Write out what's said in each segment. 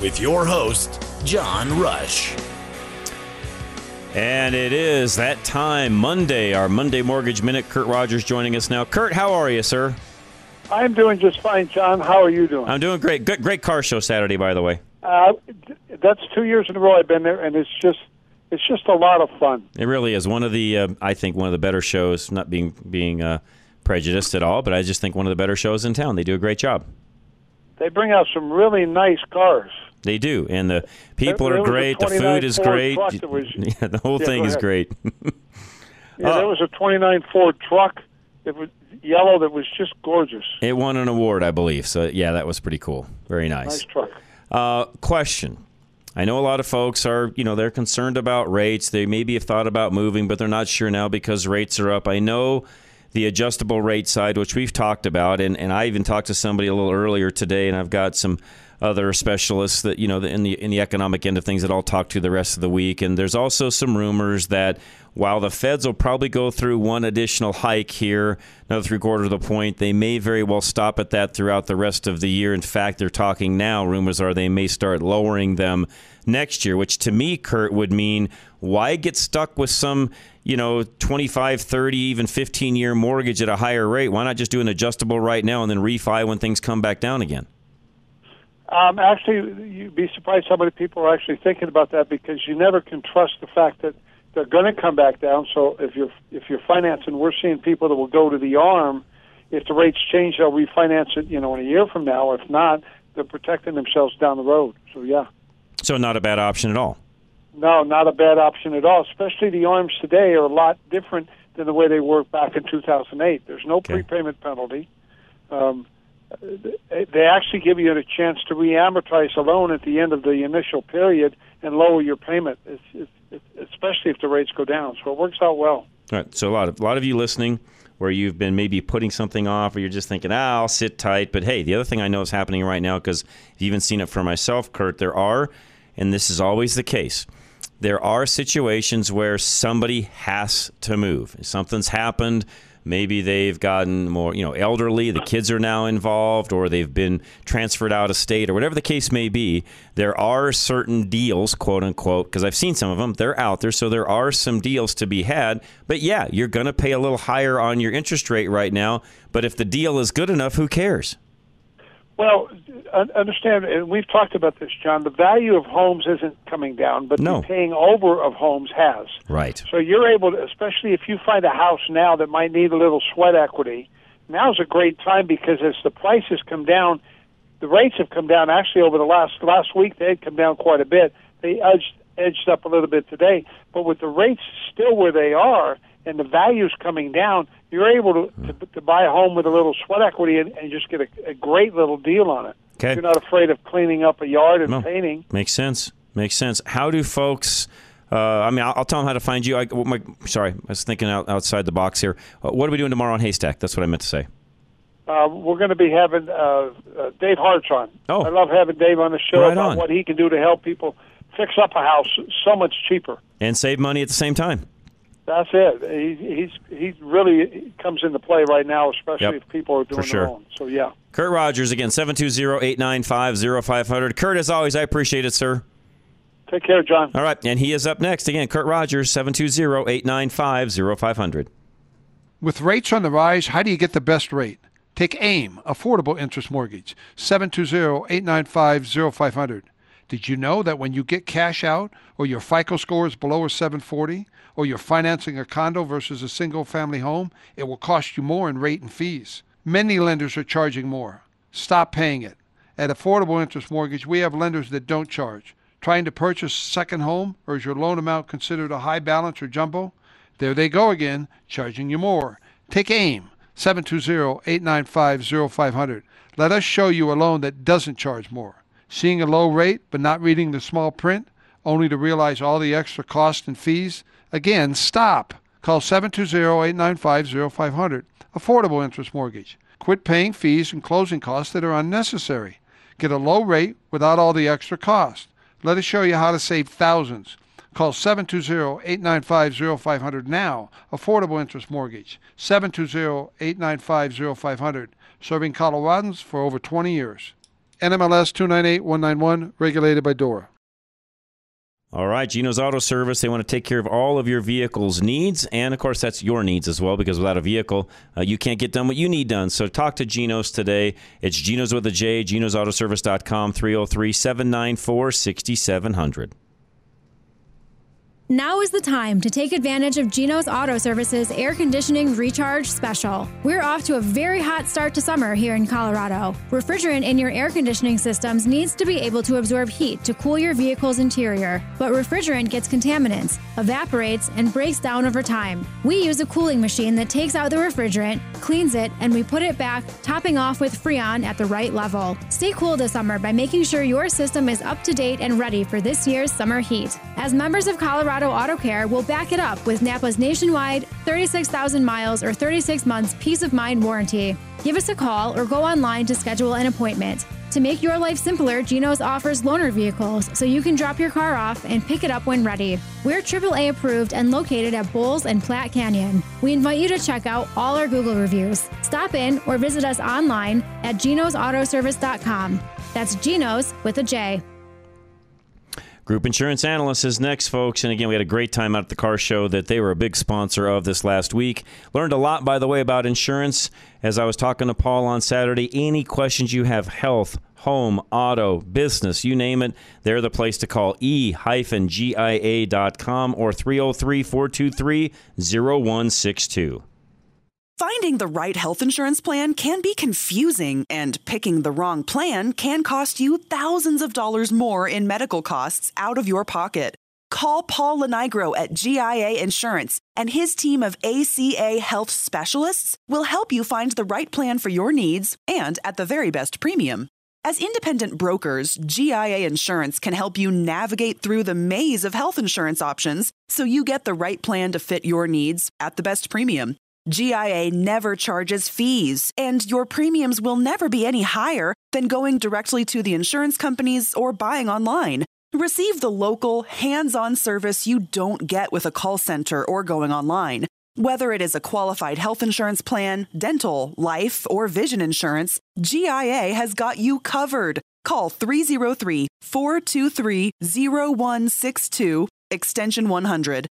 with your host, John Rush. And it is that time, Monday, our Monday Mortgage Minute. Kurt Rogers joining us now. Kurt, how are you, sir? I'm doing just fine, John. How are you doing? I'm doing great. Good, great car show Saturday, by the way. That's 2 years in a row I've been there, and it's just a lot of fun. It really is. One of the, I think, one of the better shows, not being prejudiced at all, but I just think one of the better shows in town. They do a great job. They bring out some really nice cars. They do, and the people are great. The food is great. The whole thing is great. Yeah, there was a 29 Ford truck that was yellow that was just gorgeous. It won an award, I believe. So, yeah, that was pretty cool. Very nice. Nice truck. Question. I know a lot of folks are, they're concerned about rates. They maybe have thought about moving, but they're not sure now because rates are up. I know the adjustable rate side, which we've talked about, and I even talked to somebody a little earlier today, and I've got some other specialists that, in the economic end of things that I'll talk to the rest of the week. And there's also some rumors that while the feds will probably go through one additional hike here, another three-quarter of the point, they may very well stop at that throughout the rest of the year. In fact, they're talking now, rumors are they may start lowering them next year, which to me, Kurt, would mean why get stuck with some, 25, 30, even 15-year mortgage at a higher rate? Why not just do an adjustable right now and then refi when things come back down again? Actually, you'd be surprised how many people are actually thinking about that because you never can trust the fact that they're going to come back down. So if you're financing, we're seeing people that will go to the ARM. If the rates change, they'll refinance it, in a year from now. If not, they're protecting themselves down the road. So, yeah. So not a bad option at all. No, not a bad option at all, especially the ARMs today are a lot different than the way they were back in 2008. There's no prepayment penalty. They actually give you a chance to reamortize a loan at the end of the initial period and lower your payment, especially if the rates go down. So it works out well. All right. So a lot of you listening where you've been maybe putting something off or you're just thinking, I'll sit tight. But, hey, the other thing I know is happening right now because I've even seen it for myself, Kurt, there are, and this is always the case, there are situations where somebody has to move. Something's happened. Maybe they've gotten more, elderly, the kids are now involved, or they've been transferred out of state, or whatever the case may be. There are certain deals, quote unquote, because I've seen some of them. They're out there, so there are some deals to be had. But yeah, you're going to pay a little higher on your interest rate right now. But if the deal is good enough, who cares? Well, understand, and we've talked about this, John, the value of homes isn't coming down, but the paying over of homes has. Right. So you're able to, especially if you find a house now that might need a little sweat equity, now's a great time because as the prices come down, the rates have come down. Actually, over the last week, they had come down quite a bit. They edged up a little bit today. But with the rates still where they are and the values coming down, you're able to buy a home with a little sweat equity and just get a great little deal on it. Okay. You're not afraid of cleaning up a yard and painting. Makes sense. How do folks, I'll tell them how to find you. I was thinking outside the box here. What are we doing tomorrow on Haystack? That's what I meant to say. We're going to be having Dave Hartz on. Oh. I love having Dave on the show about what he can do to help people fix up a house so much cheaper. And save money at the same time. That's it. He really comes into play right now, especially if people are doing their own. So, yeah. Kurt Rogers, again, 720-895-0500. Kurt, as always, I appreciate it, sir. Take care, John. All right, and he is up next. Again, Kurt Rogers, 720-895-0500. With rates on the rise, how do you get the best rate? Take AIM, Affordable Interest Mortgage, 720-895-0500. Did you know that when you get cash out, or your FICO score is below a 740, or you're financing a condo versus a single-family home, it will cost you more in rate and fees? Many lenders are charging more. Stop paying it. At Affordable Interest Mortgage, we have lenders that don't charge. Trying to purchase a second home, or is your loan amount considered a high balance or jumbo? There they go again, charging you more. Take AIM, 720-895-0500. Let us show you a loan that doesn't charge more. Seeing a low rate but not reading the small print, only to realize all the extra costs and fees? Again, stop. Call 720-895-0500. Affordable Interest Mortgage. Quit paying fees and closing costs that are unnecessary. Get a low rate without all the extra cost. Let us show you how to save thousands. Call 720-895-0500 now. Affordable Interest Mortgage. 720-895-0500. Serving Coloradans for over 20 years. NMLS 298191, regulated by DORA. All right, Geno's Auto Service, they want to take care of all of your vehicle's needs, and of course that's your needs as well, because without a vehicle, you can't get done what you need done. So talk to Geno's today. It's Geno's with a J, GenosAutoservice.com, 303-794-6700. Now is the time to take advantage of Geno's Auto Service's Air Conditioning Recharge Special. We're off to a very hot start to summer here in Colorado. Refrigerant in your air conditioning systems needs to be able to absorb heat to cool your vehicle's interior, but refrigerant gets contaminants, evaporates, and breaks down over time. We use a cooling machine that takes out the refrigerant, cleans it, and we put it back, topping off with Freon at the right level. Stay cool this summer by making sure your system is up to date and ready for this year's summer heat. As members of Colorado Auto Care will back it up with NAPA's nationwide 36,000 miles or 36 months peace of mind warranty. Give us a call or go online to schedule an appointment. To make your life simpler, Geno's offers loaner vehicles so you can drop your car off and pick it up when ready. We're AAA approved and located at Bowles and Platt Canyon. We invite you to check out all our Google reviews. Stop in or visit us online at GenosAutoservice.com. That's Geno's with a J. Group Insurance Analyst is next, folks. And again, we had a great time out at the car show that they were a big sponsor of this last week. Learned a lot, by the way, about insurance as I was talking to Paul on Saturday. Any questions you have, health, home, auto, business, you name it, they're the place to call, e-gia.com or 303-423-0162. Finding the right health insurance plan can be confusing, and picking the wrong plan can cost you thousands of dollars more in medical costs out of your pocket. Call Paul Lenigro at GIA Insurance, and his team of ACA health specialists will help you find the right plan for your needs and at the very best premium. As independent brokers, GIA Insurance can help you navigate through the maze of health insurance options so you get the right plan to fit your needs at the best premium. GIA never charges fees, and your premiums will never be any higher than going directly to the insurance companies or buying online. Receive the local, hands-on service you don't get with a call center or going online. Whether it is a qualified health insurance plan, dental, life, or vision insurance, GIA has got you covered. Call 303-423-0162, extension 100.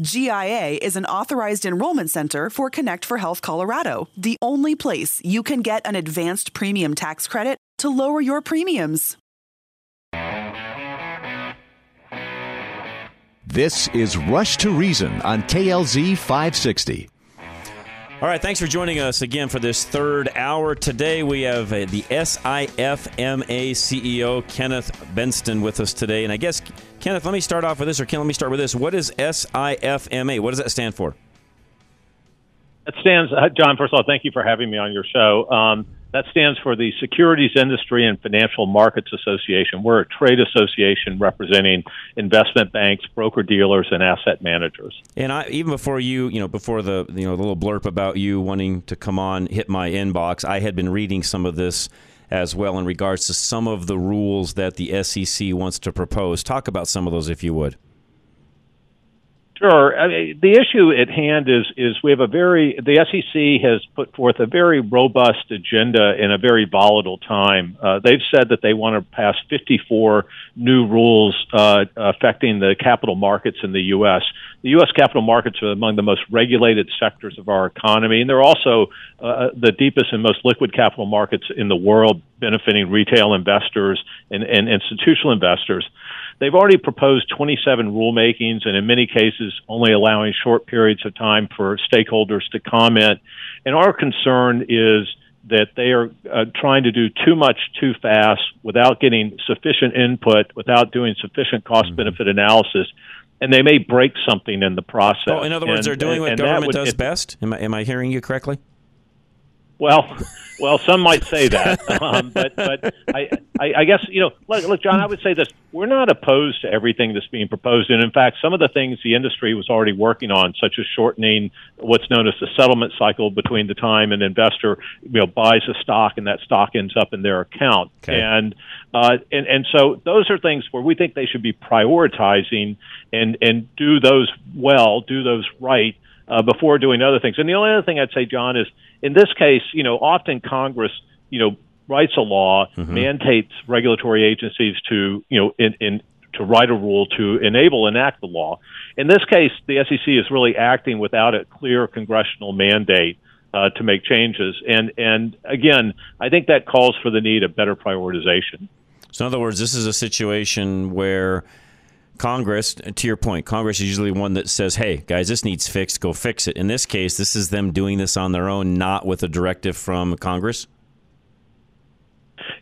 GIA is an authorized enrollment center for Connect for Health Colorado, the only place you can get an advanced premium tax credit to lower your premiums. This is Rush to Reason on KLZ 560. All right, thanks for joining us again for this third hour. Today we have the SIFMA CEO, Kenneth Bentsen, with us today. And I guess, Kenneth, let me start off with this, or Ken, let me start with this. What is SIFMA? What does that stand for? It stands, John, first of all, thank you for having me on your show. That stands for the Securities Industry and Financial Markets Association. We're a trade association representing investment banks, broker-dealers, and asset managers. And I, even before you know, before the little blurb about you wanting to come on hit my inbox, I had been reading some of this as well in regards to some of the rules that the SEC wants to propose. Talk about some of those, if you would. Sure. I mean, the issue at hand is we have the SEC has put forth a very robust agenda in a very volatile time. They've said that they want to pass 54 new rules affecting the capital markets in the U.S. The U.S. capital markets are among the most regulated sectors of our economy, and they're also the deepest and most liquid capital markets in the world, benefiting retail investors and institutional investors. They've already proposed 27 rulemakings, and in many cases only allowing short periods of time for stakeholders to comment. And our concern is that they are trying to do too much too fast without getting sufficient input, without doing sufficient cost-benefit analysis, and they may break something in the process. Oh, in other words, they're doing what government does best? Am I hearing you correctly? Well, some might say that, but I guess, you know, look, John, I would say this. We're not opposed to everything that's being proposed. And in fact, some of the things the industry was already working on, such as shortening what's known as the settlement cycle between the time an investor, you know, buys a stock and that stock ends up in their account. Okay. And so those are things where we think they should be prioritizing and do those right. Before doing other things. And the only other thing I'd say, John, is in this case, you know, often Congress, you know, writes a law, mandates regulatory agencies to, you know, to write a rule to enact the law. In this case, the SEC is really acting without a clear congressional mandate to make changes. And again, I think that calls for the need of better prioritization. So in other words, this is a situation where Congress, to your point, Congress is usually one that says, hey, guys, this needs fixed, go fix it. In this case, this is them doing this on their own, not with a directive from Congress?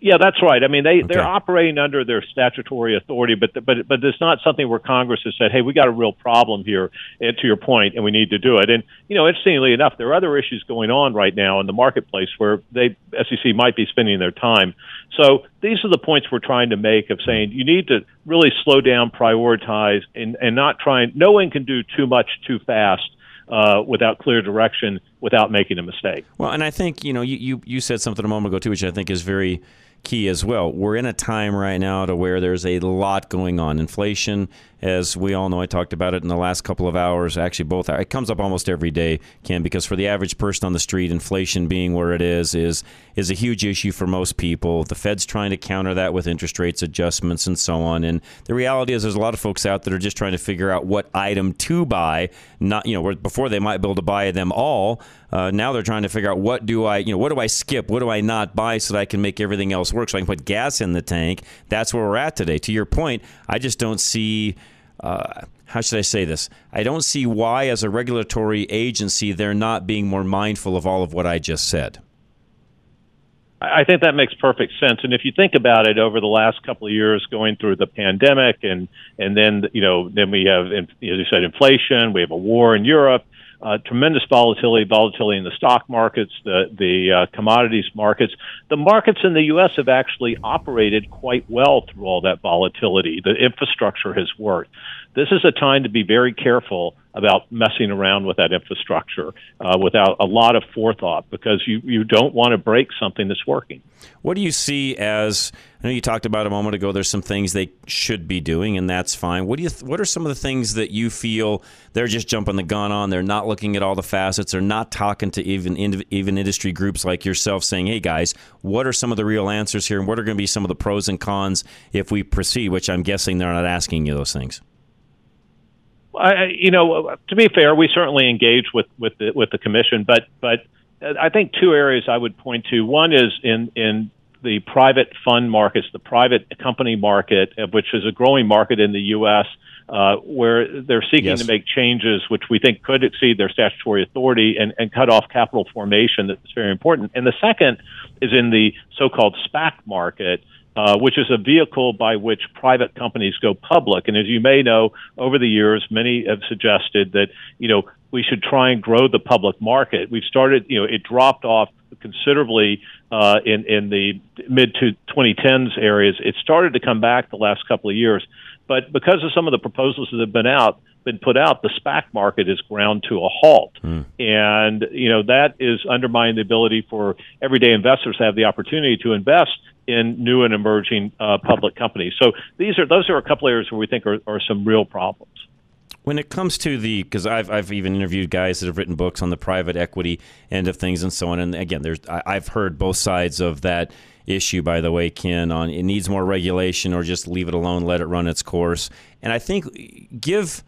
Yeah, that's right. I mean, they're operating under their statutory authority, but it's not something where Congress has said, hey, we got a real problem here, and to your point, and we need to do it. And, you know, interestingly enough, there are other issues going on right now in the marketplace where the SEC might be spending their time. So these are the points we're trying to make of saying you need to really slow down, prioritize, and not try. No one can do too much too fast without clear direction, without making a mistake. Well, and I think, you know, you said something a moment ago, too, which I think is very key as well. We're in a time right now to where there's a lot going on. Inflation, as we all know, I talked about it in the last couple of hours, actually both. It comes up almost every day, Ken, because for the average person on the street, inflation being where it is a huge issue for most people. The Fed's trying to counter that with interest rates adjustments and so on. And the reality is there's a lot of folks out that are just trying to figure out what item to buy. Not, you know, before they might be able to buy them all. Now they're trying to figure out what do I skip? What do I not buy so that I can make everything else work, so I can put gas in the tank? That's where we're at today. To your point, I just don't see, how should I say this? I don't see why, as a regulatory agency, they're not being more mindful of all of what I just said. I think that makes perfect sense. And if you think about it, over the last couple of years, going through the pandemic and then, you know, then we have, as you said, inflation, we have a war in Europe, tremendous volatility in the stock markets, the commodities markets. The markets in the U.S. have actually operated quite well through all that volatility. The infrastructure has worked. This is a time to be very careful about messing around with that infrastructure without a lot of forethought, because you don't want to break something that's working. What do you see as, I know you talked about a moment ago, there's some things they should be doing, and that's fine. What are some of the things that you feel they're just jumping the gun on? They're not looking at all the facets. They're not talking to even industry groups like yourself saying, hey, guys, what are some of the real answers here, and what are going to be some of the pros and cons if we proceed, which I'm guessing they're not asking you those things. You know, to be fair, we certainly engage with the commission, but I think two areas I would point to. One is in the private fund markets, the private company market, which is a growing market in the U.S., where they're seeking to make changes which we think could exceed their statutory authority and cut off capital formation. That's very important. And the second is in the so-called SPAC market, which is a vehicle by which private companies go public. And as you may know, over the years, many have suggested that, you know, we should try and grow the public market. We've started, you know, it dropped off considerably in the mid to 2010s areas. It started to come back the last couple of years. But because of some of the proposals that have been put out, the SPAC market is ground to a halt. And, you know, that is undermining the ability for everyday investors to have the opportunity to invest in new and emerging public companies. So those are a couple areas where we think are some real problems. When it comes to the, because I've even interviewed guys that have written books on the private equity end of things and so on. And again, there's I've heard both sides of that issue, by the way, Ken, on it needs more regulation or just leave it alone, let it run its course. And I think give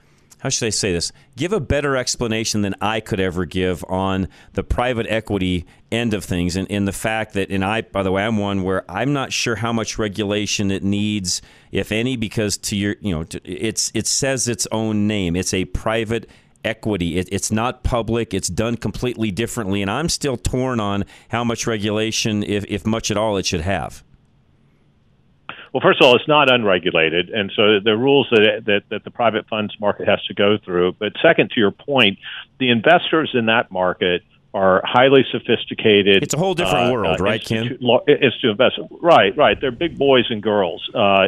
a better explanation than I could ever give on the private equity end of things. And the fact that, and I, by the way, I'm one where I'm not sure how much regulation it needs, if any, because to your, you know, it says its own name. It's a private equity. It's not public. It's done completely differently. And I'm still torn on how much regulation, if much at all, it should have. Well, first of all, it's not unregulated, and so the rules that the private funds market has to go through. But second, to your point, the investors in that market are highly sophisticated. It's a whole different world, right, Ken? It's to invest. Right. They're big boys and girls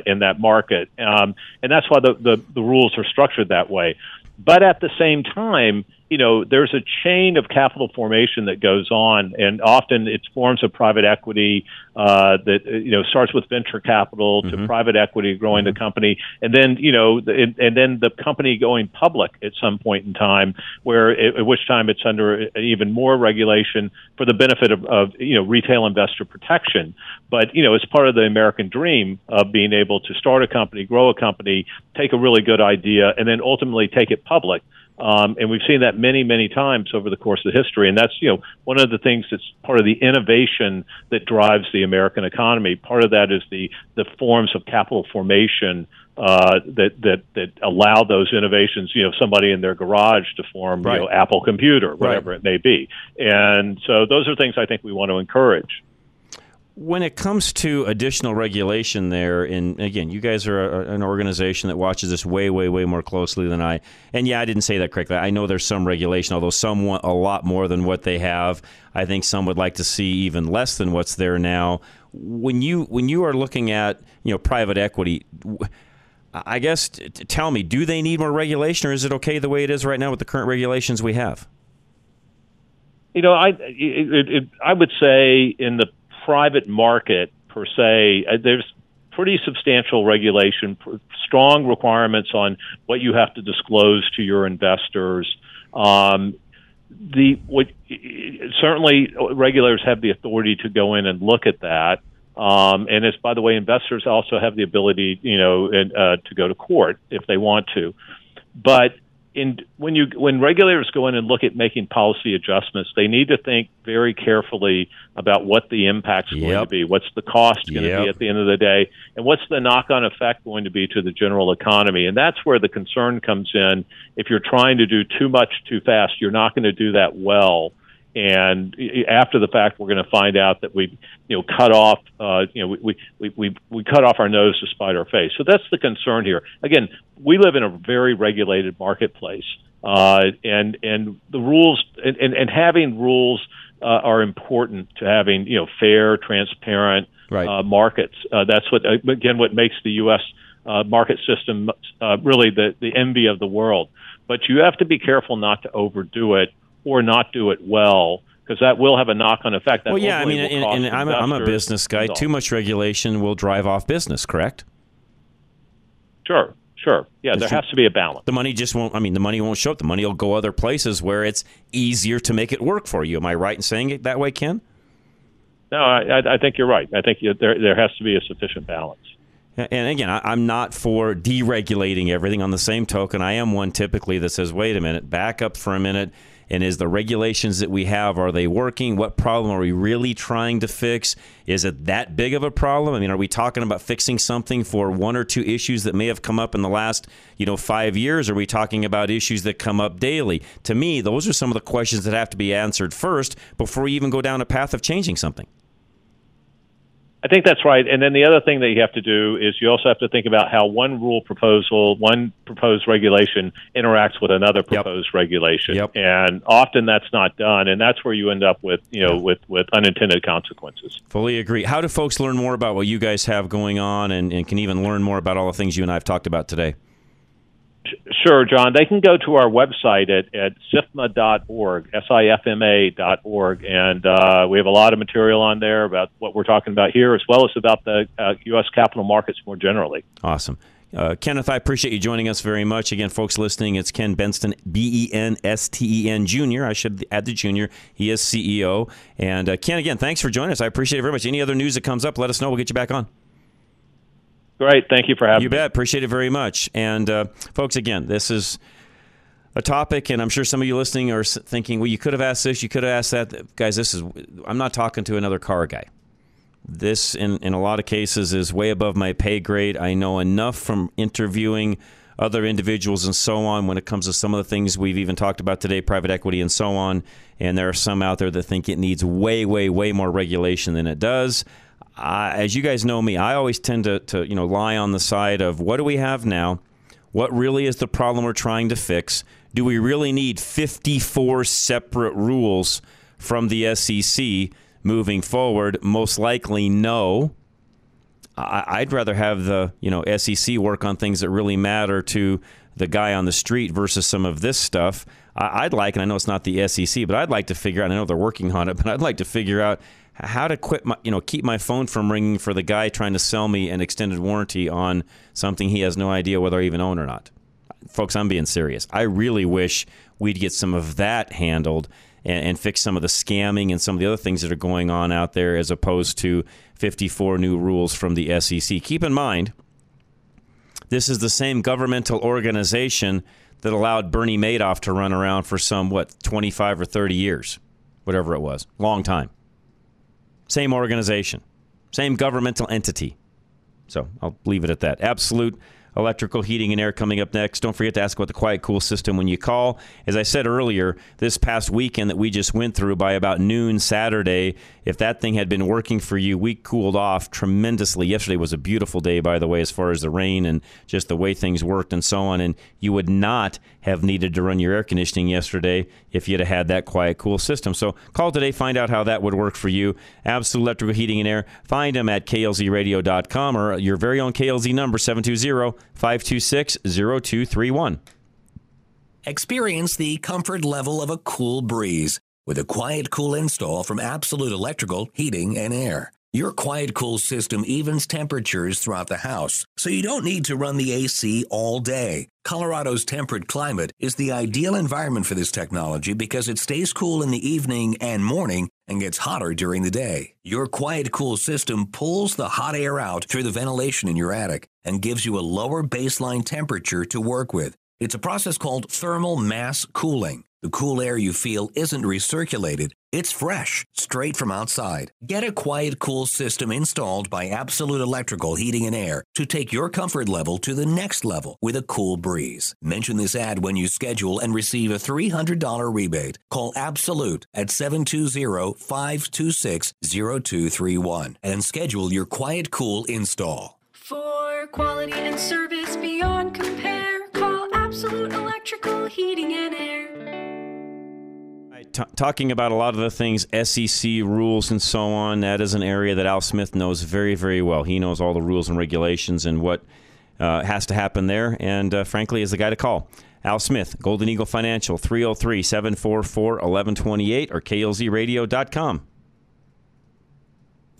in that market, and that's why the rules are structured that way. But at the same time, you know, there's a chain of capital formation that goes on, and often it's forms of private equity that, you know, starts with venture capital to private equity growing the company, and then, you know, and then the company going public at some point in time, at which time it's under even more regulation for the benefit of you know, retail investor protection. But, you know, it's part of the American dream of being able to start a company, grow a company, take a really good idea, and then ultimately take it public. And we've seen that many, many times over the course of history. And that's, you know, one of the things that's part of the innovation that drives the American economy. Part of that is the forms of capital formation that allow those innovations, you know, somebody in their garage to form, you know, Apple computer, whatever it may be. And so those are things I think we want to encourage. When it comes to additional regulation there, and again, you guys are an organization that watches this way, way, way more closely than I. And yeah, I didn't say that correctly. I know there's some regulation, although some want a lot more than what they have. I think some would like to see even less than what's there now. When you are looking at, you know, private equity, I guess tell me, do they need more regulation, or is it okay the way it is right now with the current regulations we have? You know, I would say in the private market per se, there's pretty substantial regulation, strong requirements on what you have to disclose to your investors. Certainly regulators have the authority to go in and look at that. And it's, by the way, investors also have the ability, you know, to go to court if they want to. But when regulators go in and look at making policy adjustments, they need to think very carefully about what the impact's going to be, what's the cost going to be at the end of the day, and what's the knock-on effect going to be to the general economy. And that's where the concern comes in. If you're trying to do too much too fast, you're not going to do that well. And after the fact, we're going to find out that we, you know, cut off, you know, we cut off our nose to spite our face. So that's the concern here. Again, we live in a very regulated marketplace, and the rules and having rules are important to having, you know, fair, transparent markets. That's what makes the U.S. Market system really the envy of the world. But you have to be careful not to overdo it, or not do it well, because that will have a knock-on effect. That and I'm a business guy. Too much regulation will drive off business, correct? Sure. Yeah, there has to be a balance. The money just won't, the money won't show up. The money will go other places where it's easier to make it work for you. Am I right in saying it that way, Ken? No, I think you're right. I think there has to be a sufficient balance. And again, I'm not for deregulating everything. On the same token, I am one typically that says, wait a minute, back up for a minute. And is the regulations that we have, are they working? What problem are we really trying to fix? Is it that big of a problem? I mean, are we talking about fixing something for one or two issues that may have come up in the last, 5 years? Are we talking about issues that come up daily? To me, those are some of the questions that have to be answered first before you even go down a path of changing something. I think that's right. And then the other thing that you have to do is you also have to think about how one proposed regulation interacts with another proposed regulation. And often that's not done. And that's where you end up with, with unintended consequences. Fully agree. How do folks learn more about what you guys have going on and can even learn more about all the things you and I have talked about today? Sure, John. They can go to our website at SIFMA.org, SIFMA.org, and we have a lot of material on there about what we're talking about here, as well as about the U.S. capital markets more generally. Awesome. Kenneth, I appreciate you joining us very much. Again, folks listening, it's Ken Bentsen, B-E-N-S-T-E-N, Jr. I should add the Jr. He is CEO. And Ken, again, thanks for joining us. I appreciate it very much. Any other news that comes up, let us know. We'll get you back on. Great. Thank you for having me. You bet. Appreciate it very much. And folks, again, this is a topic, and I'm sure some of you listening are thinking, well, you could have asked this, you could have asked that. Guys, this is, I'm not talking to another car guy. This, in a lot of cases, is way above my pay grade. I know enough from interviewing other individuals and so on when it comes to some of the things we've even talked about today, private equity and so on. And there are some out there that think it needs way, way, way more regulation than it does. As you guys know me, I always tend to lie on the side of what do we have now? What really is the problem we're trying to fix? Do we really need 54 separate rules from the SEC moving forward? Most likely, no. I'd rather have the SEC work on things that really matter to the guy on the street versus some of this stuff. I'd like, and I know it's not the SEC, but I'd like to figure out, I know they're working on it, but I'd like to figure out how to quit my, keep my phone from ringing for the guy trying to sell me an extended warranty on something he has no idea whether I even own or not. Folks, I'm being serious. I really wish we'd get some of that handled and fix some of the scamming and some of the other things that are going on out there as opposed to 54 new rules from the SEC. Keep in mind, this is the same governmental organization that allowed Bernie Madoff to run around for some, 25 or 30 years, whatever it was, long time. Same organization, same governmental entity. So I'll leave it at that. Absolute Electrical Heating and Air coming up next. Don't forget to ask about the QuietCool system when you call. As I said earlier, this past weekend that we just went through by about noon Saturday, if that thing had been working for you, we cooled off tremendously. Yesterday was a beautiful day, by the way, as far as the rain and just the way things worked and so on. And you would not have needed to run your air conditioning yesterday if you'd have had that QuietCool system. So call today, find out how that would work for you. Absolute Electrical Heating and Air. Find them at klzradio.com or your very own KLZ number, 720-526-0231. Experience the comfort level of a cool breeze with a QuietCool install from Absolute Electrical Heating and Air. Your QuietCool system evens temperatures throughout the house, so you don't need to run the AC all day. Colorado's temperate climate is the ideal environment for this technology because it stays cool in the evening and morning and gets hotter during the day. Your QuietCool system pulls the hot air out through the ventilation in your attic and gives you a lower baseline temperature to work with. It's a process called thermal mass cooling. The cool air you feel isn't recirculated. It's fresh, straight from outside. Get a QuietCool system installed by Absolute Electrical Heating and Air to take your comfort level to the next level with a cool breeze. Mention this ad when you schedule and receive a $300 rebate. Call Absolute at 720-526-0231 and schedule your QuietCool install. For quality and service beyond compare, call Absolute Electrical Heating and Air. Talking about a lot of the things, SEC rules and so on, that is an area that Al Smith knows very, very well. He knows all the rules and regulations and what has to happen there, and frankly, is the guy to call. Al Smith, Golden Eagle Financial, 303-744-1128 or klzradio.com.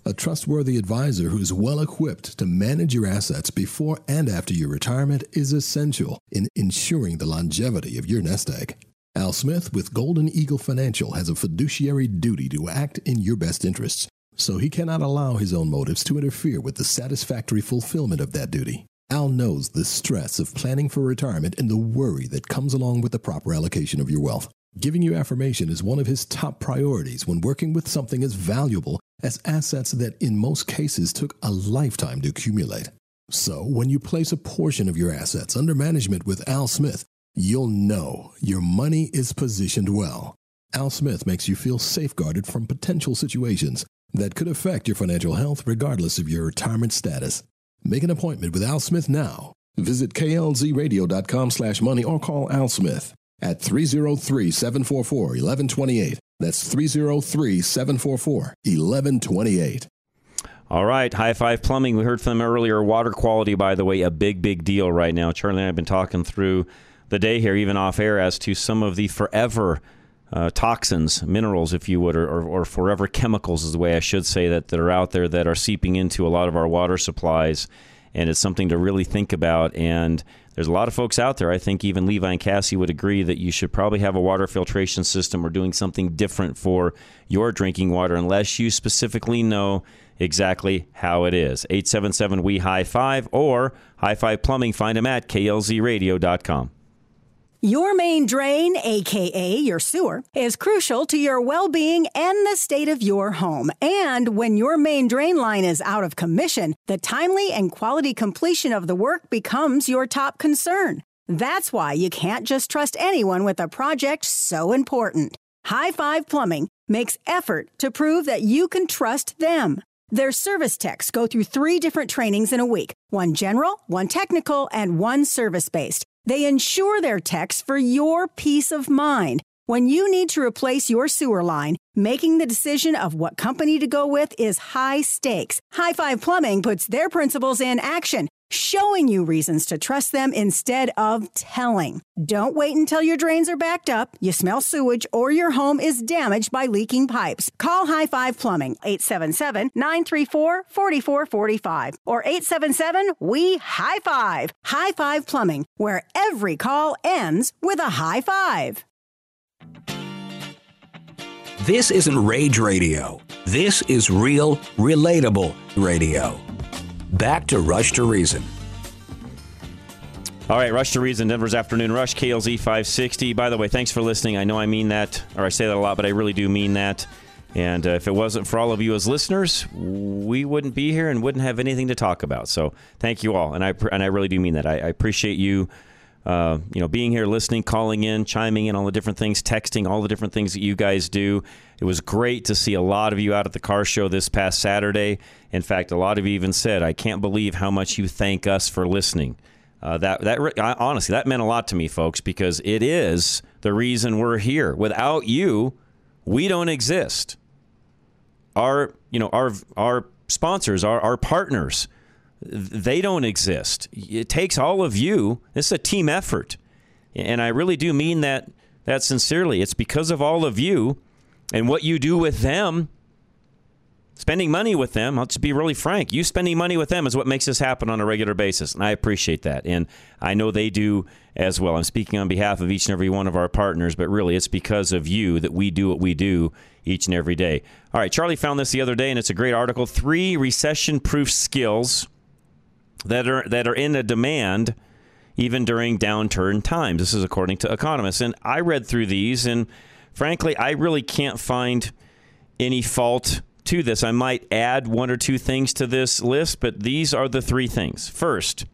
A trustworthy advisor who's well-equipped to manage your assets before and after your retirement is essential in ensuring the longevity of your nest egg. Al Smith with Golden Eagle Financial has a fiduciary duty to act in your best interests, so he cannot allow his own motives to interfere with the satisfactory fulfillment of that duty. Al knows the stress of planning for retirement and the worry that comes along with the proper allocation of your wealth. Giving you affirmation is one of his top priorities when working with something as valuable as assets that in most cases took a lifetime to accumulate. So when you place a portion of your assets under management with Al Smith, you'll know your money is positioned well. Al Smith makes you feel safeguarded from potential situations that could affect your financial health regardless of your retirement status. Make an appointment with Al Smith now. Visit klzradio.com/money or call Al Smith at 303-744-1128. That's 303-744-1128. All right, High Five Plumbing. We heard from them earlier. Water quality, by the way, a big, big deal right now. Charlie and I have been talking through the day here, even off air, as to some of the forever toxins, minerals, if you would, or forever chemicals is the way I should say that are out there that are seeping into a lot of our water supplies. and it's something to really think about. And there's a lot of folks out there, I think even Levi and Cassie would agree, that you should probably have a water filtration system or doing something different for your drinking water, unless you specifically know exactly how it is. 877-WE-HIGH-FIVE or High Five Plumbing. Find them at klzradio.com. Your main drain, a.k.a. your sewer, is crucial to your well-being and the state of your home. And when your main drain line is out of commission, the timely and quality completion of the work becomes your top concern. That's why you can't just trust anyone with a project so important. High Five Plumbing makes effort to prove that you can trust them. Their service techs go through 3 different trainings in a week, one general, one technical, and one service-based. They insure their techs for your peace of mind. When you need to replace your sewer line, making the decision of what company to go with is high stakes. High Five Plumbing puts their principles in action, showing you reasons to trust them instead of telling. Don't wait until your drains are backed up, you smell sewage, or your home is damaged by leaking pipes. Call High Five Plumbing, 877-934-4445 or 877-WE-HIGH-FIVE. High Five Plumbing, where every call ends with a high five. This isn't rage radio. This is real, relatable radio. Back to Rush to Reason. All right, Rush to Reason, Denver's Afternoon Rush, KLZ 560. By the way, thanks for listening. I know I mean that, or I say that a lot, but I really do mean that. And if it wasn't for all of you as listeners, we wouldn't be here and wouldn't have anything to talk about. So thank you all, and I really do mean that. I appreciate you, being here, listening, calling in, chiming in, all the different things, texting, all the different things that you guys do. It was great to see a lot of you out at the car show this past Saturday. In fact, a lot of you even said, I can't believe how much you thank us for listening. Honestly, that meant a lot to me, folks, because it is the reason we're here. Without you, we don't exist. Our sponsors, our partners, they don't exist. It takes all of you. This is a team effort. And I really do mean that sincerely. It's because of all of you. And what you do with them, spending money with them, I'll just be really frank, you spending money with them is what makes this happen on a regular basis. And I appreciate that. And I know they do as well. I'm speaking on behalf of each and every one of our partners, but really it's because of you that we do what we do each and every day. All right, Charlie found this the other day, and it's a great article. 3 recession-proof skills that are in a demand even during downturn times. This is according to economists. And I read through these, and frankly, I really can't find any fault to this. I might add 1 or 2 things to this list, but these are the 3 things. First,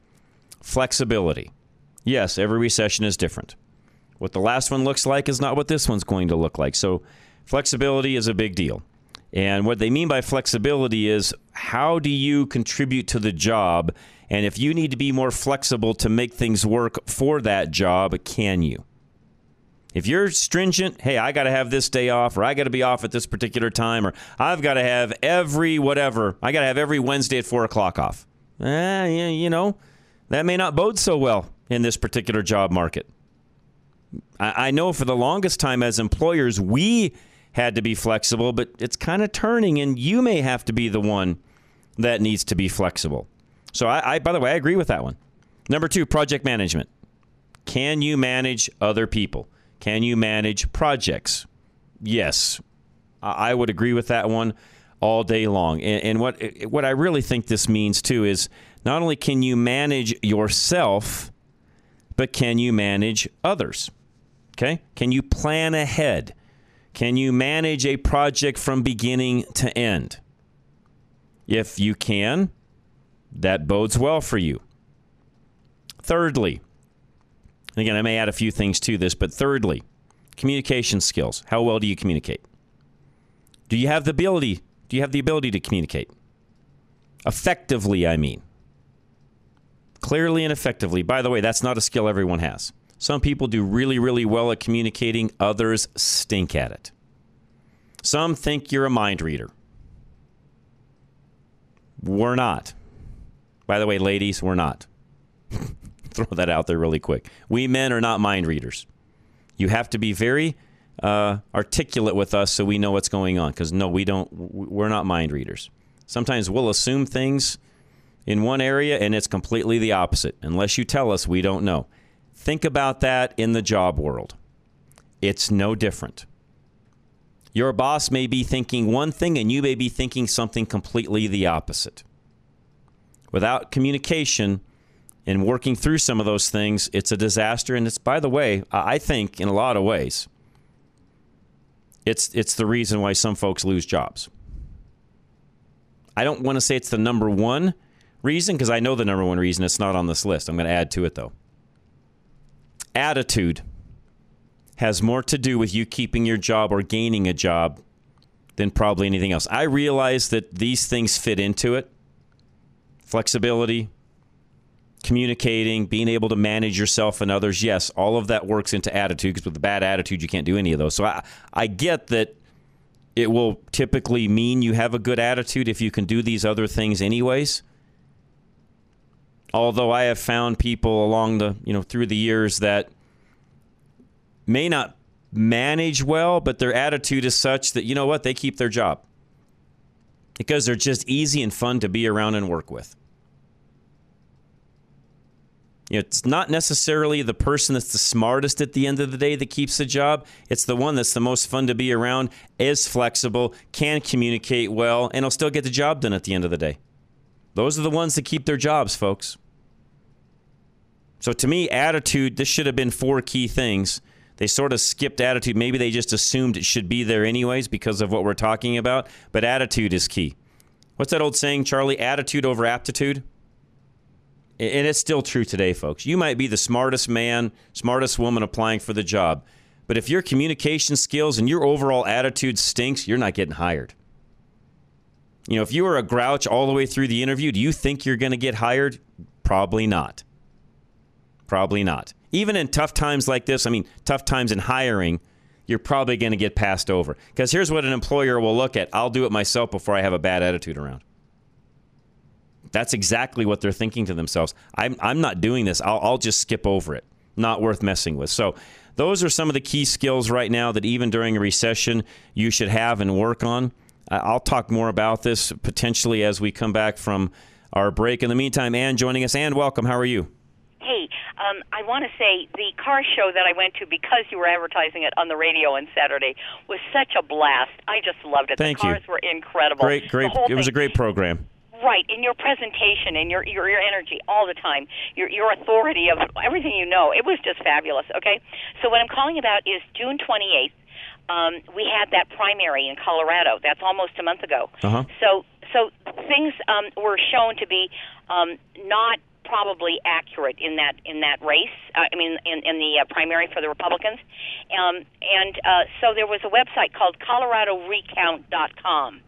flexibility. Yes, every recession is different. What the last one looks like is not what this one's going to look like. So flexibility is a big deal. And what they mean by flexibility is, how do you contribute to the job? And if you need to be more flexible to make things work for that job, can you? If you're stringent, hey, I got to have this day off, or I got to be off at this particular time, or I've got to have every Wednesday at 4 o'clock off. That may not bode so well in this particular job market. I know for the longest time as employers, we had to be flexible, but it's kind of turning, and you may have to be the one that needs to be flexible. So, by the way, I agree with that one. Number 2, project management. Can you manage other people? Can you manage projects? Yes, I would agree with that one all day long. And what I really think this means, too, is not only can you manage yourself, but can you manage others? Okay? Can you plan ahead? Can you manage a project from beginning to end? If you can, that bodes well for you. Thirdly, and again, I may add a few things to this, but thirdly, communication skills. How well do you communicate? Do you have the ability to communicate? Effectively, I mean. Clearly and effectively. By the way, that's not a skill everyone has. Some people do really, really well at communicating. Others stink at it. Some think you're a mind reader. We're not. By the way, ladies, we're not. Throw that out there really quick. We men are not mind readers. You have to be very articulate with us so we know what's going on, because no, we're not mind readers. Sometimes we'll assume things in one area and it's completely the opposite. Unless you tell us, we don't know. Think about that in the job world. It's no different. Your boss may be thinking one thing and you may be thinking something completely the opposite. Without communication and working through some of those things, it's a disaster. And it's, by the way, I think in a lot of ways, it's the reason why some folks lose jobs. I don't want to say it's the number one reason, because I know the number one reason. It's not on this list. I'm going to add to it, though. Attitude has more to do with you keeping your job or gaining a job than probably anything else. I realize that these things fit into it. Flexibility, communicating, being able to manage yourself and others. Yes, all of that works into attitude, because with a bad attitude, you can't do any of those. So I get that it will typically mean you have a good attitude if you can do these other things anyways. Although I have found people along the, through the years that may not manage well, but their attitude is such that, you know what, they keep their job because they're just easy and fun to be around and work with. It's not necessarily the person that's the smartest at the end of the day that keeps the job. It's the one that's the most fun to be around, is flexible, can communicate well, and will still get the job done at the end of the day. Those are the ones that keep their jobs, folks. So to me, attitude, this should have been four key things. They sort of skipped attitude. Maybe they just assumed it should be there anyways because of what we're talking about. But attitude is key. What's that old saying, Charlie? Attitude over aptitude? And it's still true today, folks. You might be the smartest man, smartest woman applying for the job. But if your communication skills and your overall attitude stinks, you're not getting hired. If you were a grouch all the way through the interview, do you think you're going to get hired? Probably not. Probably not. Even in tough times like this, tough times in hiring, you're probably going to get passed over. Because here's what an employer will look at. I'll do it myself before I have a bad attitude around. That's exactly what they're thinking to themselves. I'm not doing this. I'll just skip over it. Not worth messing with. So those are some of the key skills right now that even during a recession you should have and work on. I'll talk more about this potentially as we come back from our break. In the meantime, Ann joining us. Ann, welcome. How are you? Hey, I want to say the car show that I went to, because you were advertising it on the radio on Saturday, was such a blast. I just loved it. Thank you. The cars were incredible. Great. It was a great program. Right, in your presentation and your energy all the time, your authority of everything it was just fabulous, okay? So what I'm calling about is June 28th, we had that primary in Colorado. That's almost a month ago. Uh-huh. So things were shown to be not probably accurate in that race, in the primary for the Republicans. So there was a website called ColoradoRecount.com.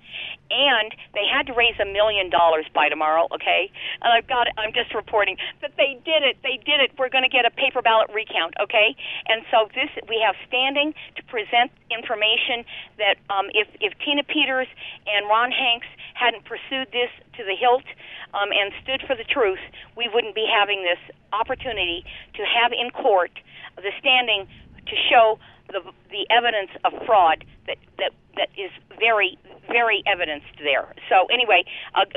And they had to raise $1 million by tomorrow, okay? And I'm just reporting that they did it. They did it. We're going to get a paper ballot recount, okay? And so we have standing to present information that if Tina Peters and Ron Hanks hadn't pursued this to the hilt and stood for the truth, we wouldn't be having this opportunity to have in court the standing to show the evidence of fraud that is very, very evidenced there. So anyway,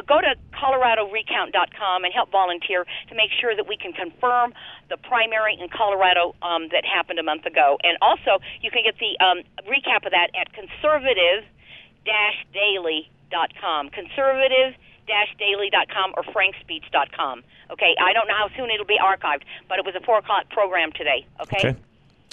go to ColoradoRecount.com and help volunteer to make sure that we can confirm the primary in Colorado that happened a month ago. And also, you can get the recap of that at conservative-daily.com, conservative-daily.com or frankspeech.com. Okay, I don't know how soon it'll be archived, but it was a 4 o'clock program today, okay?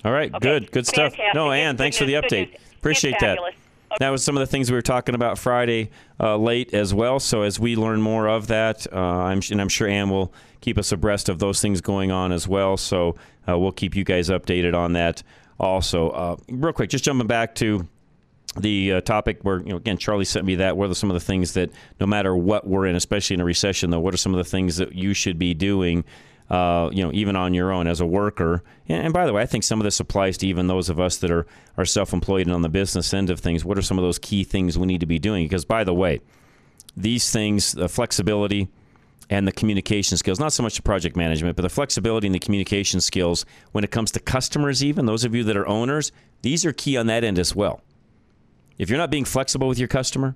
All right, okay. Good stuff. Fantastic. No, Ann, thanks for the update. Appreciate that. Okay. That was some of the things we were talking about Friday late as well. So as we learn more of that, I'm sure Ann will keep us abreast of those things going on as well. So we'll keep you guys updated on that also. Real quick, just jumping back to the topic where, again, Charlie sent me that. What are some of the things that, no matter what we're in, especially in a recession, though, what are some of the things that you should be doing even on your own as a worker? And by the way, I think some of this applies to even those of us that are self-employed and on the business end of things. What are some of those key things we need to be doing? Because, by the way, these things, the flexibility and the communication skills, not so much the project management, but the flexibility and the communication skills when it comes to customers, even those of you that are owners, these are key on that end as well. If you're not being flexible with your customer,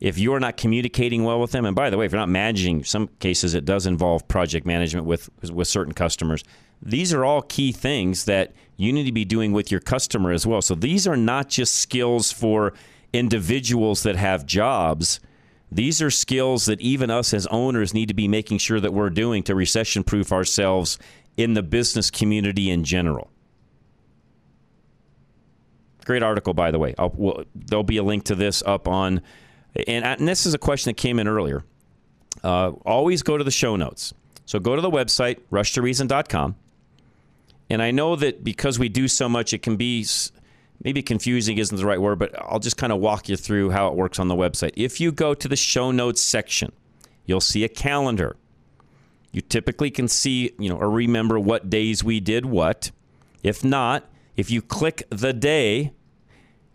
if you're not communicating well with them, and by the way, if you're not managing, some cases it does involve project management with certain customers. These are all key things that you need to be doing with your customer as well. So these are not just skills for individuals that have jobs. These are skills that even us as owners need to be making sure that we're doing to recession-proof ourselves in the business community in general. Great article, by the way. There'll be a link to this up on, and this is a question that came in earlier. Always go to the show notes. So go to the website, rushtoreason.com. And I know that because we do so much, it can be maybe confusing isn't the right word, but I'll just kind of walk you through how it works on the website. If you go to the show notes section, you'll see a calendar. You typically can see, you know, or remember what days we did what. If not, if you click the day,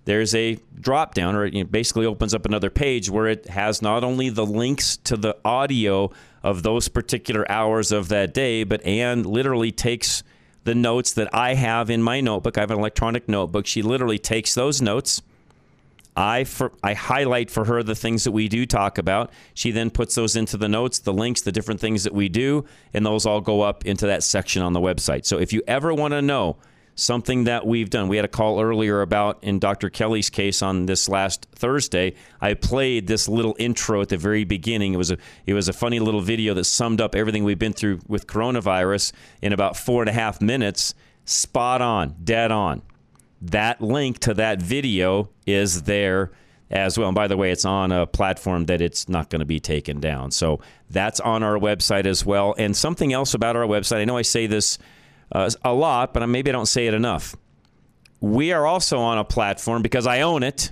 there's a drop down, or it basically opens up another page where it has not only the links to the audio of those particular hours of that day, but Ann literally takes the notes that I have in my notebook. I have an electronic notebook. She literally takes those notes. I highlight for her the things that we do talk about. She then puts those into the notes, the links, the different things that we do, and those all go up into that section on the website. So if you ever want to know something that we've done, we had a call earlier about, in Dr. Kelly's case on this last Thursday, I played this little intro at the very beginning. It was a funny little video that summed up everything we've been through with coronavirus in about 4.5 minutes. Spot on, dead on. That link to that video is there as well. And by the way, it's on a platform that it's not going to be taken down. So that's on our website as well. And something else about our website, I know I say this a lot, but maybe I don't say it enough. We are also on a platform, because I own it,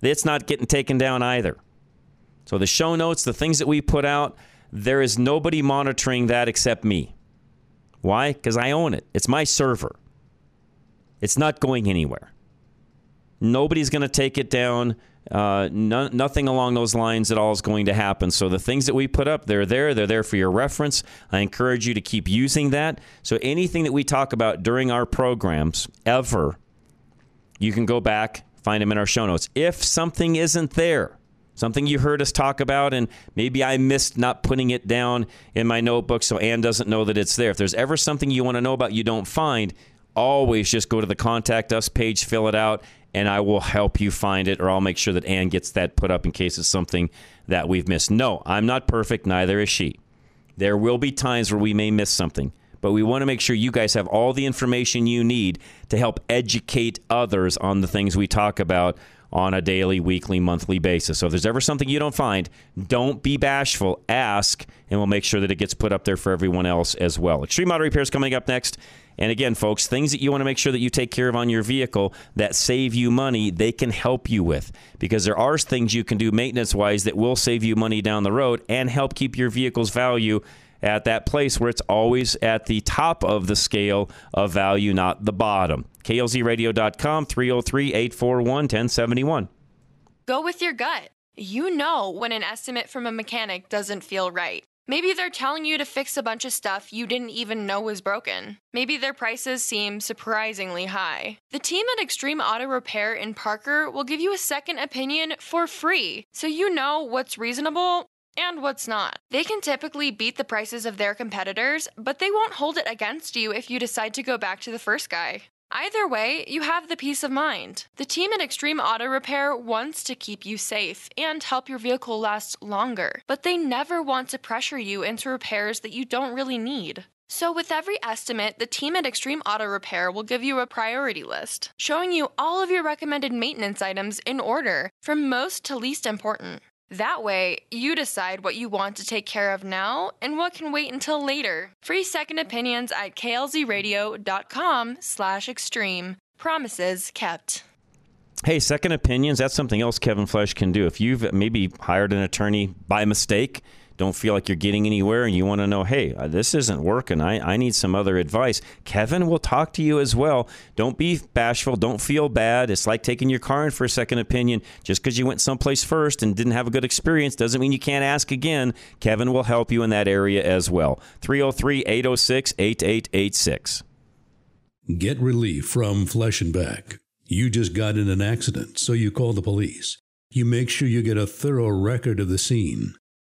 it's not getting taken down either. So the show notes, the things that we put out, there is nobody monitoring that except me. Why? Because I own it. It's my server. It's not going anywhere. Nobody's going to take it down. Nothing along those lines at all is going to happen. So the things that we put up, they're there for your reference. I encourage you to keep using that. So anything that we talk about during our programs ever, you can go back, find them in our show notes. If something isn't there, something you heard us talk about, and maybe I missed not putting it down in my notebook so Ann doesn't know that it's there. If there's ever something you want to know about you don't find, always just go to the Contact Us page, fill it out, and I will help you find it, or I'll make sure that Ann gets that put up in case it's something that we've missed. No, I'm not perfect. Neither is she. There will be times where we may miss something, but we want to make sure you guys have all the information you need to help educate others on the things we talk about on a daily, weekly, monthly basis. So if there's ever something you don't find, don't be bashful. Ask, and we'll make sure that it gets put up there for everyone else as well. Extreme Auto Repair is coming up next. And again, folks, things that you want to make sure that you take care of on your vehicle that save you money, they can help you with. Because there are things you can do maintenance-wise that will save you money down the road and help keep your vehicle's value at that place where it's always at the top of the scale of value, not the bottom. KLZradio.com, 303-841-1071. Go with your gut. You know when an estimate from a mechanic doesn't feel right. Maybe they're telling you to fix a bunch of stuff you didn't even know was broken. Maybe their prices seem surprisingly high. The team at Extreme Auto Repair in Parker will give you a second opinion for free, so you know what's reasonable and what's not. They can typically beat the prices of their competitors, but they won't hold it against you if you decide to go back to the first guy. Either way, you have the peace of mind. The team at Extreme Auto Repair wants to keep you safe and help your vehicle last longer, but they never want to pressure you into repairs that you don't really need. So with every estimate, the team at Extreme Auto Repair will give you a priority list, showing you all of your recommended maintenance items in order, from most to least important. That way, you decide what you want to take care of now and what can wait until later. Free second opinions at klzradio.com/extreme. Promises kept. Hey, second opinions, that's something else Kevin Flesh can do. If you've maybe hired an attorney by mistake, don't feel like you're getting anywhere, and you want to know, hey, this isn't working, I need some other advice, Kevin will talk to you as well. Don't be bashful. Don't feel bad. It's like taking your car in for a second opinion. Just because you went someplace first and didn't have a good experience doesn't mean you can't ask again. Kevin will help you in that area as well. 303-806-8886. Get relief from Flesh and Beck. You just got in an accident, so you call the police. You make sure you get a thorough record of the scene.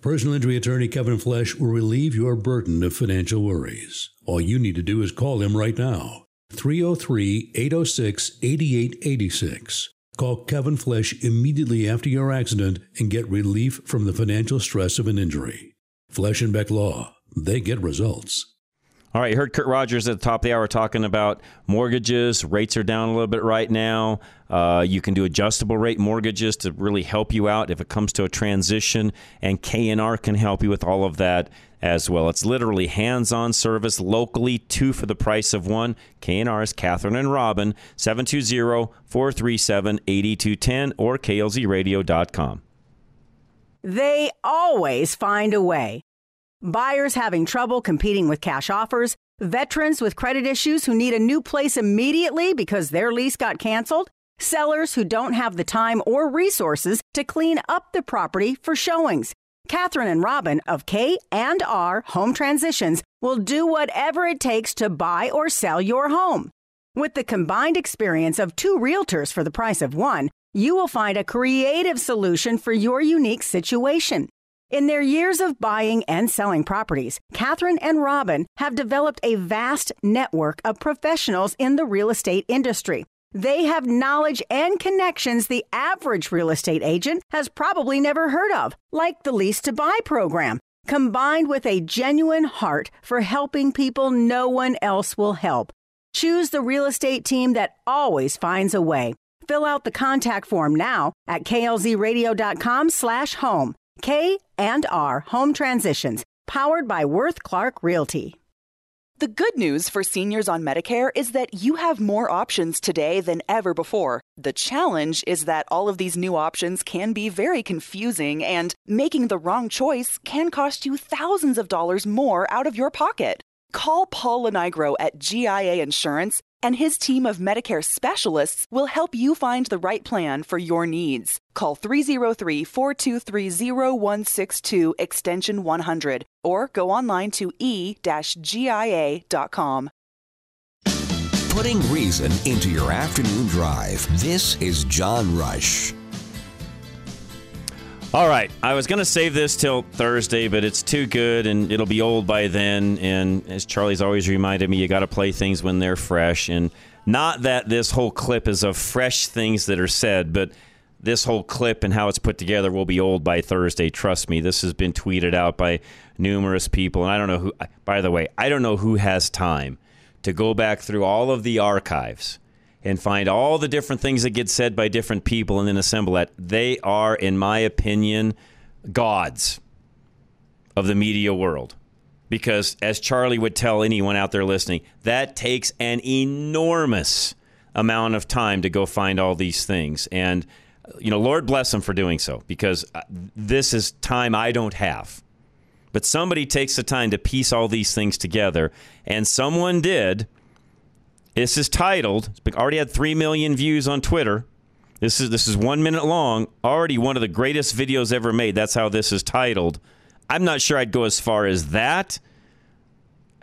Personal injury attorney Kevin Flesh will relieve your burden of financial worries. All you need to do is call him right now. 303-806-8886. Call Kevin Flesh immediately after your accident and get relief from the financial stress of an injury. Flesh and Beck Law. They get results. All right, you heard Kurt Rogers at the top of the hour talking about mortgages. Rates are down a little bit right now. You can do adjustable rate mortgages to really help you out if it comes to a transition. And KNR can help you with all of that as well. It's literally hands-on service locally, 2 for the price of 1. KNR is Catherine and Robin, 720-437-8210 or klzradio.com. They always find a way. Buyers having trouble competing with cash offers, veterans with credit issues who need a new place immediately because their lease got canceled, sellers who don't have the time or resources to clean up the property for showings. Catherine and Robin of K&R Home Transitions will do whatever it takes to buy or sell your home. With the combined experience of 2 realtors for the price of 1, you will find a creative solution for your unique situation. In their years of buying and selling properties, Catherine and Robin have developed a vast network of professionals in the real estate industry. They have knowledge and connections the average real estate agent has probably never heard of, like the Lease to Buy program, combined with a genuine heart for helping people no one else will help. Choose the real estate team that always finds a way. Fill out the contact form now at klzradio.com/home. K&R Home Transitions, powered by Worth Clark Realty. The good news for seniors on Medicare is that you have more options today than ever before. The challenge is that all of these new options can be very confusing, and making the wrong choice can cost you thousands of dollars more out of your pocket. Call Paul Lenigro at GIA Insurance, and his team of Medicare specialists will help you find the right plan for your needs. Call 303-423-0162, extension 100, or go online to e-gia.com. Putting reason into your afternoon drive. This is John Rush. All right, I was going to save this till Thursday, but it's too good, and it'll be old by then. And as Charlie's always reminded me, you got to play things when they're fresh. And not that this whole clip is of fresh things that are said, but this whole clip and how it's put together will be old by Thursday. Trust me, this has been tweeted out by numerous people. And I don't know who, by the way, I don't know who has time to go back through all of the archives and find all the different things that get said by different people and then assemble that. They are, in my opinion, gods of the media world. Because as Charlie would tell anyone out there listening, that takes an enormous amount of time to go find all these things. And, you know, Lord bless them for doing so, because this is time I don't have. But somebody takes the time to piece all these things together, and someone did. This is titled, already had 3 million views on Twitter. This is 1 minute long, already one of the greatest videos ever made. That's how this is titled. I'm not sure I'd go as far as that,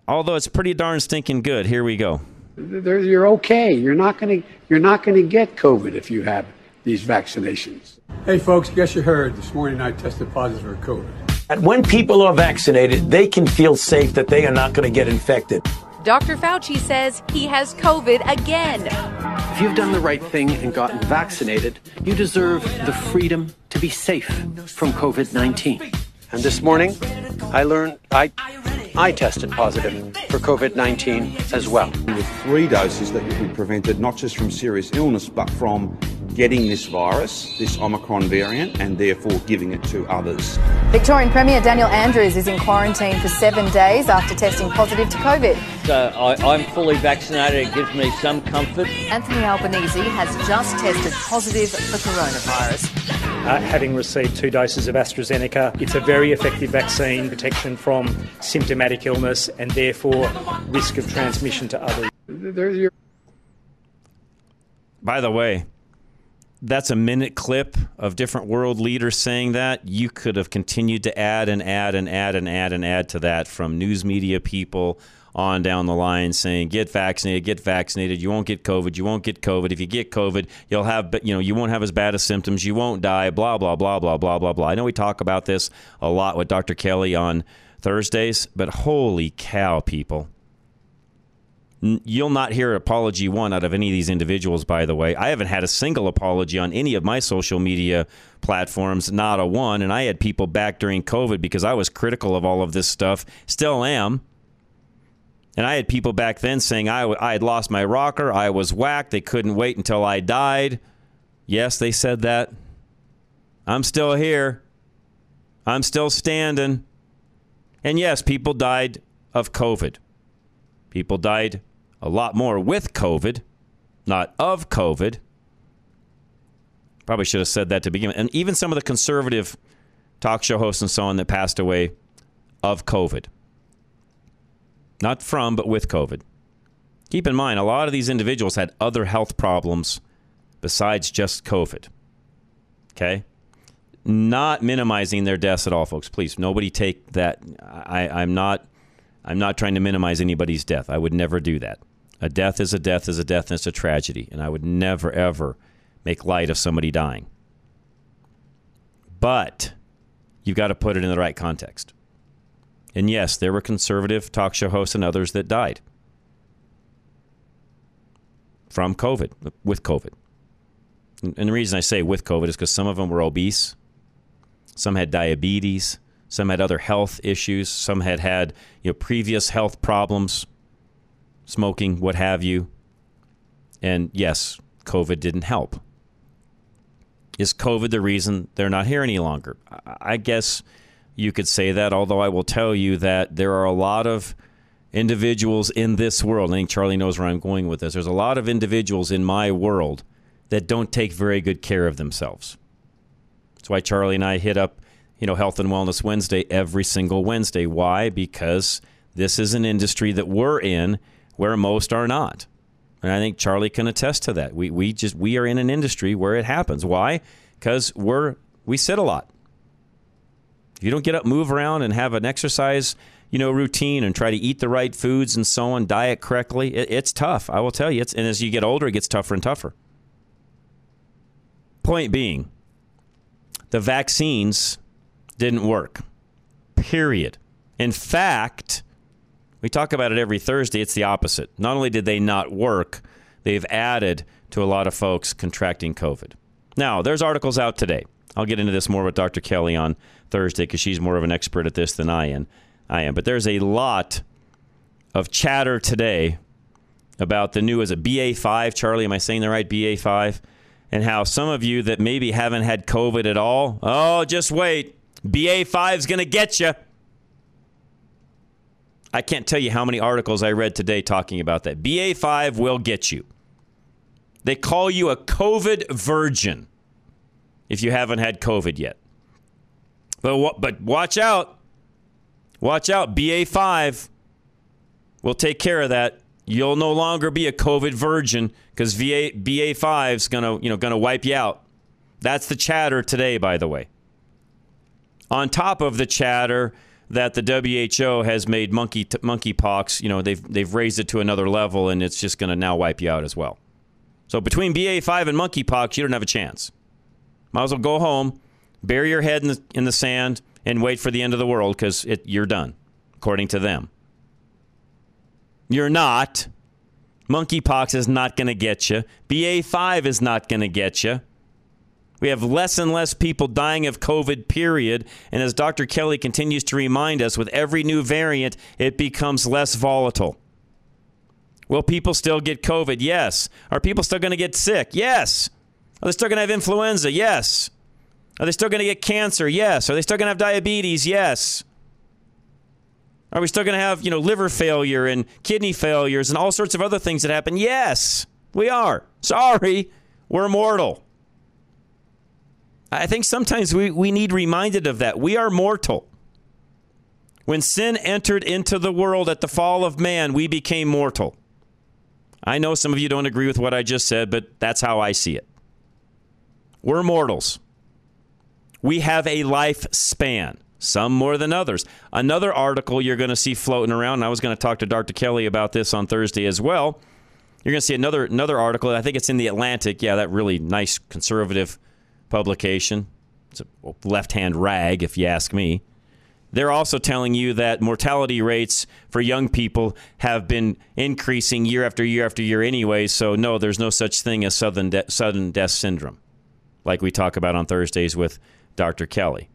although it's pretty darn stinking good. Here we go. You're okay. You're not going to get COVID if you have these vaccinations. Hey, folks, guess you heard. This morning I tested positive for COVID. And when people are vaccinated, they can feel safe that they are not going to get infected. Dr. Fauci says he has COVID again. If you've done the right thing and gotten vaccinated, you deserve the freedom to be safe from COVID-19. And this morning, I learned I tested positive for COVID-19 as well. With 3 doses that you prevented not just from serious illness, but from getting this virus, this Omicron variant, and therefore giving it to others. Victorian Premier Daniel Andrews is in quarantine for 7 days after testing positive to COVID. So I'm fully vaccinated, it gives me some comfort. Anthony Albanese has just tested positive for coronavirus. Having received 2 doses of AstraZeneca, it's a very effective vaccine, protection from symptomatic illness and therefore risk of transmission to others. By the way, that's a minute clip of different world leaders saying that. You could have continued to add to that from news media people on down the line saying, get vaccinated, you won't get COVID. If you get COVID, you'll have, you won't have as bad as symptoms, you won't die, blah, blah, blah, blah, blah, blah, blah. I know we talk about this a lot with Dr. Kelly on Thursdays, but holy cow, people. You'll not hear apology one out of any of these individuals, by the way. I haven't had a single apology on any of my social media platforms, not a one. And I had people back during COVID because I was critical of all of this stuff, still am. And I had people back then saying I had lost my rocker, I was whacked, they couldn't wait until I died. Yes, they said that. I'm still here. I'm still standing. And yes, people died of COVID. People died a lot more with COVID, not of COVID. Probably should have said that to begin with. And even some of the conservative talk show hosts and so on that passed away of COVID. Not from, but with COVID. Keep in mind, a lot of these individuals had other health problems besides just COVID. Okay? Not minimizing their deaths at all, folks. Please, nobody take that. I'm not trying to minimize anybody's death. I would never do that. A death is a death is a death, and it's a tragedy. And I would never, ever make light of somebody dying. But you've got to put it in the right context. And yes, there were conservative talk show hosts and others that died from COVID, with COVID. And the reason I say with COVID is because some of them were obese. Some had diabetes. Some had other health issues. Some had had previous health problems, smoking, what have you. And yes, COVID didn't help. Is COVID the reason they're not here any longer? I guess you could say that, although I will tell you that there are a lot of individuals in this world. I think Charlie knows where I'm going with this. There's a lot of individuals in my world that don't take very good care of themselves. That's why Charlie and I hit up Health and Wellness Wednesday every single Wednesday. Why? Because this is an industry that we're in where most are not. And I think Charlie can attest to that. We are in an industry where it happens. Why? Because we sit a lot. If you don't get up, move around, and have an exercise, routine and try to eat the right foods and so on, diet correctly, it's tough. I will tell you. And as you get older, it gets tougher and tougher. Point being, the vaccines didn't work. Period. In fact, we talk about it every Thursday. It's the opposite. Not only did they not work, they've added to a lot of folks contracting COVID. Now, there's articles out today. I'll get into this more with Dr. Kelly on Thursday because she's more of an expert at this than I am. But there's a lot of chatter today about the new, is it BA.5? Charlie, am I saying the right? BA.5? And how some of you that maybe haven't had COVID at all, oh, just wait. BA.5 is going to get you. I can't tell you how many articles I read today talking about that. BA.5 will get you. They call you a COVID virgin if you haven't had COVID yet. But watch out. Watch out. BA.5 will take care of that. You'll no longer be a COVID virgin because BA.5 is going to wipe you out. That's the chatter today, by the way. On top of the chatter that the WHO has made monkeypox, they've raised it to another level, and it's just going to now wipe you out as well. So between BA.5 and monkeypox, you don't have a chance. Might as well go home, bury your head in the sand, and wait for the end of the world because you're done, according to them. You're not. Monkeypox is not going to get you. BA.5 is not going to get you. We have less and less people dying of COVID, period. And as Dr. Kelly continues to remind us, with every new variant, it becomes less volatile. Will people still get COVID? Yes. Are people still going to get sick? Yes. Are they still going to have influenza? Yes. Are they still going to get cancer? Yes. Are they still going to have diabetes? Yes. Are we still going to have, you know, liver failure and kidney failures and all sorts of other things that happen? Yes, we are. Sorry, we're mortal. I think sometimes we need reminded of that. We are mortal. When sin entered into the world at the fall of man, we became mortal. I know some of you don't agree with what I just said, but that's how I see it. We're mortals. We have a lifespan. Some more than others. Another article you're going to see floating around, and I was going to talk to Dr. Kelly about this on Thursday as well. You're going to see another article. I think it's in The Atlantic. Yeah, that really nice conservative publication. It's a left-hand rag, if you ask me. They're also telling you that mortality rates for young people have been increasing year after year after year anyway, so no, there's no such thing as sudden death syndrome, like we talk about on Thursdays with Dr. Kelly.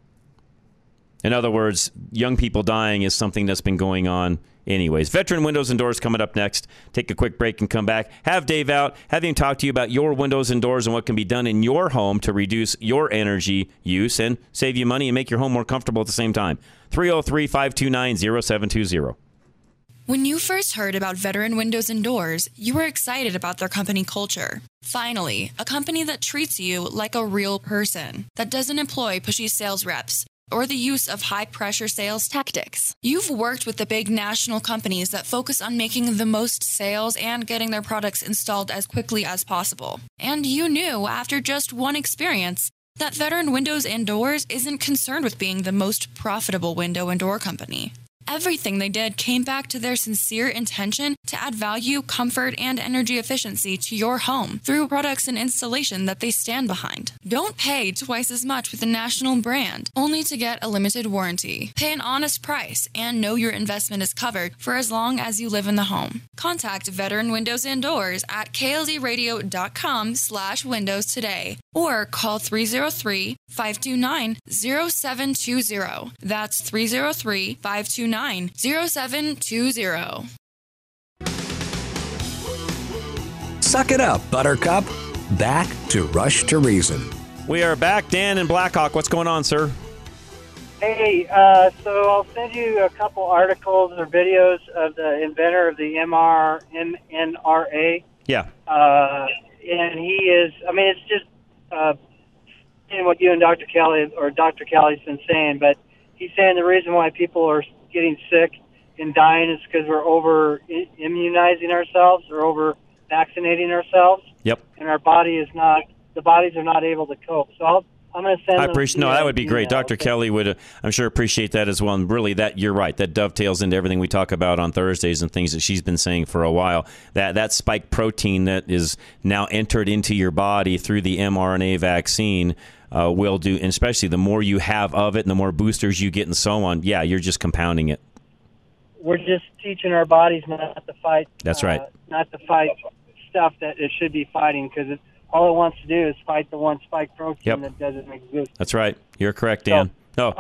In other words, young people dying is something that's been going on anyways. Veteran Windows and Doors coming up next. Take a quick break and come back. Have Dave out. Have him talk to you about your windows and doors and what can be done in your home to reduce your energy use and save you money and make your home more comfortable at the same time. 303-529-0720. When you first heard about Veteran Windows and Doors, you were excited about their company culture. Finally, a company that treats you like a real person, that doesn't employ pushy sales reps, or the use of high-pressure sales tactics. You've worked with the big national companies that focus on making the most sales and getting their products installed as quickly as possible. And you knew after just one experience that Veteran Windows and Doors isn't concerned with being the most profitable window and door company. Everything they did came back to their sincere intention to add value, comfort, and energy efficiency to your home through products and installation that they stand behind. Don't pay twice as much with a national brand only to get a limited warranty. Pay an honest price and know your investment is covered for as long as you live in the home. Contact Veteran Windows and Doors at klzradio.com/windows today or call 303-529-0720. That's 303-529-0720. Suck it up, Buttercup. Back to Rush to Reason. We are back. Dan in Blackhawk, what's going on, sir? Hey, so I'll send you a couple articles or videos of the inventor of the MNRA. Yeah. And he is, I mean, it's just what you and Dr. Kelly, or Dr. Kelly's been saying, but he's saying the reason why people are getting sick and dying is because we're over-immunizing ourselves or over-vaccinating ourselves. Yep. And our body is not, the bodies are not able to cope. So I'm going to send that would be great. Dr. Kelly would, I'm sure, appreciate that as well. And really, that you're right. That dovetails into everything we talk about on Thursdays and things that she's been saying for a while. That spike protein that is now entered into your body through the mRNA vaccine will do, and especially the more you have of it and the more boosters you get and so on, yeah, you're just compounding it. We're just teaching our bodies not to fight. That's right. Not to fight stuff that it should be fighting because it's, all it wants to do is fight the one spike protein that doesn't exist. That's right. You're correct, Dan.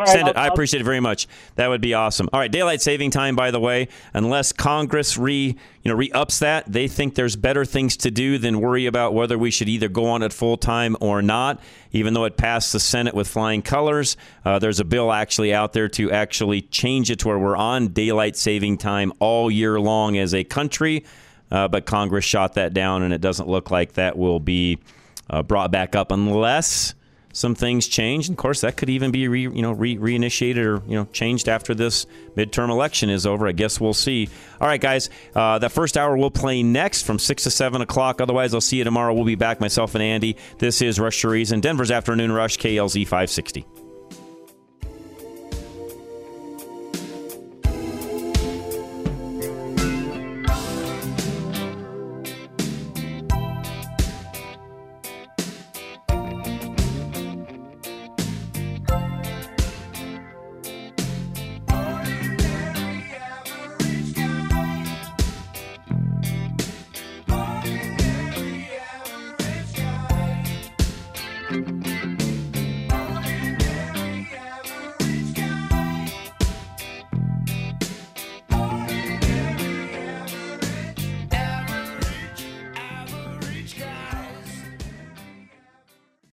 Send it. I appreciate it very much. That would be awesome. All right, daylight saving time, by the way. Unless Congress re-ups that, they think there's better things to do than worry about whether we should either go on it full time or not. Even though it passed the Senate with flying colors, there's a bill actually out there to actually change it to where we're on daylight saving time all year long as a country. But Congress shot that down, and it doesn't look like that will be brought back up unless some things change. And of course, that could even be reinitiated or changed after this midterm election is over. I guess we'll see. All right, guys, the first hour we'll play next from 6 to 7 o'clock. Otherwise, I'll see you tomorrow. We'll be back, myself and Andy. This is Rush to Reason, Denver's Afternoon Rush, KLZ 560.